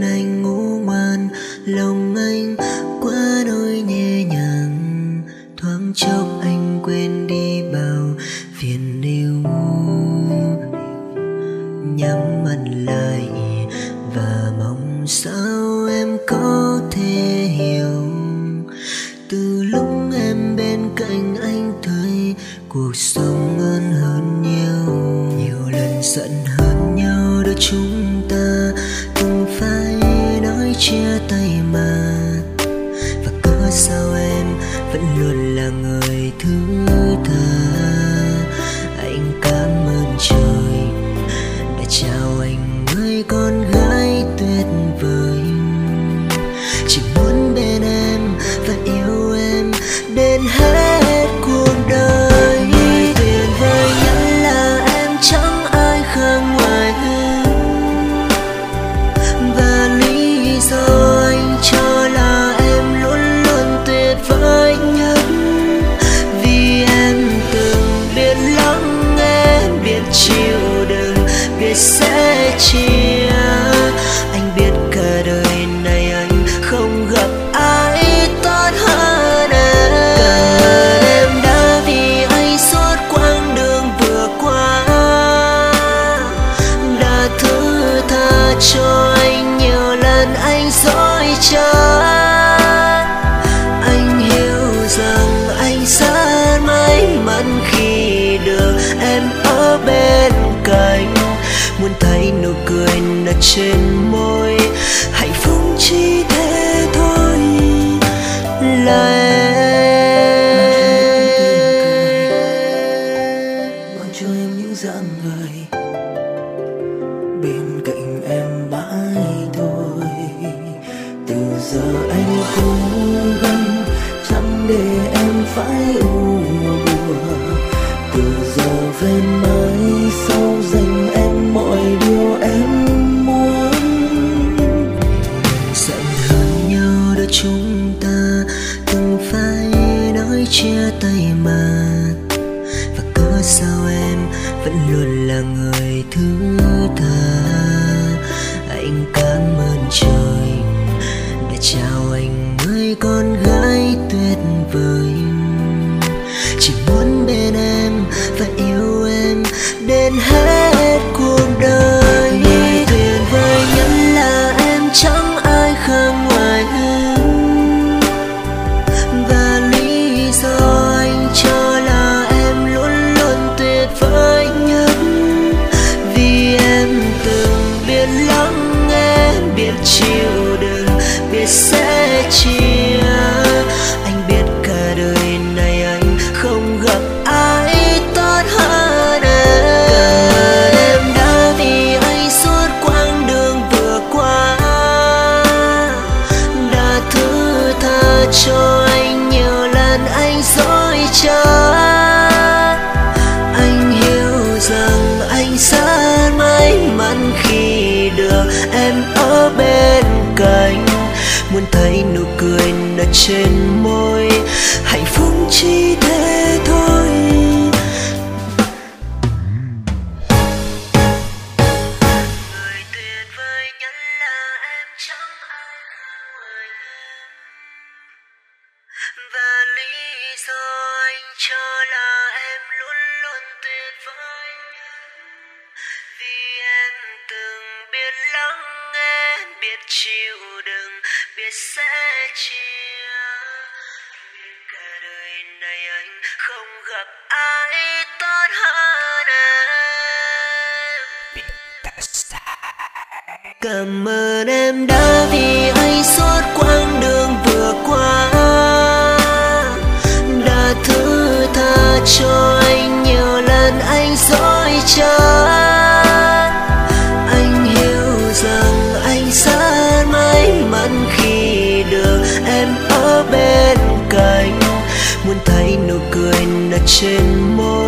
nên anh ngủ ngoan, lòng anh quá đôi nhẹ nhàng. Thoáng chốc anh quên đi bao phiền điều, nhắm mắt lại và mong sao em có thể hiểu. Từ lúc em bên cạnh anh thấy cuộc sống ơn hơn nhiều, nhiều lần giận hơn nhau đôi chúng ta từng phải nói chia tay mà. Và cớ sao em vẫn luôn là người thứ tha. Anh cảm ơn trời đã trao anh người con gái tuyệt vời. Chỉ muốn bên em và yêu em đến hết cuộc đời. Tuyệt vời nhất là em chẳng ai khác ngoài em, và lý do anh cho là em luôn luôn tuyệt vời nhất vì em từng biết lắng nghe, biết chịu đựng, biết sẻ chia. Anh biết cả đời này anh không gặp cho anh nhiều lần anh dối trá. Anh hiểu rằng anh rất may mắn khi được em ở bên cạnh. Muốn thấy nụ cười nở trên môi, hạnh phúc chỉ thế thôi là em. Mang cho em những dáng người bên cạnh em mãi thôi. Từ giờ anh cố gắng chẳng để em phải u buồn. Từ giờ về mãi sau dành em mọi điều em muốn. Giận hơn nhau đã chúng ta từng phải nói chia tay mà. Và cớ sao em vẫn luôn là người thứ tha. Anh cảm ơn trời đã trao anh người con gái tuyệt vời. Chỉ muốn bên em và yêu em đến hết cuộc đời. Người tuyệt vời nhất là em chẳng ai khác ngoài em, và lý do anh cho là em luôn luôn tuyệt vời nhất vì em từng biết lắng, biết chịu đựng, biết sẻ chia. Anh biết cả đời này anh không gặp ai tốt hơn em. Cảm ơn em đã vì anh suốt quãng đường vừa qua, đã thứ tha cho anh nhiều lần anh dối trá. Anh hiểu rằng anh rất may mắn khi được em ở bên cạnh. Muốn thấy nụ cười nở trên môi, hạnh phúc chỉ thế thôi. Người tuyệt vời nhất là em chẳng ai khác ngoài em, và lý do anh cho là em luôn luôn tuyệt vời vì em từng biết lắng nghe, biết chịu đựng, biết sẻ chia. Biết cả đời này anh không gặp ai tốt hơn em. Cảm ơn em đã vì anh suốt quãng đường vừa qua, đã thứ tha cho anh nhiều lần anh dối trá. Anh hiểu rằng anh rất may mắn khi được em ở bên cạnh. Muốn thấy nụ cười nở trên môi.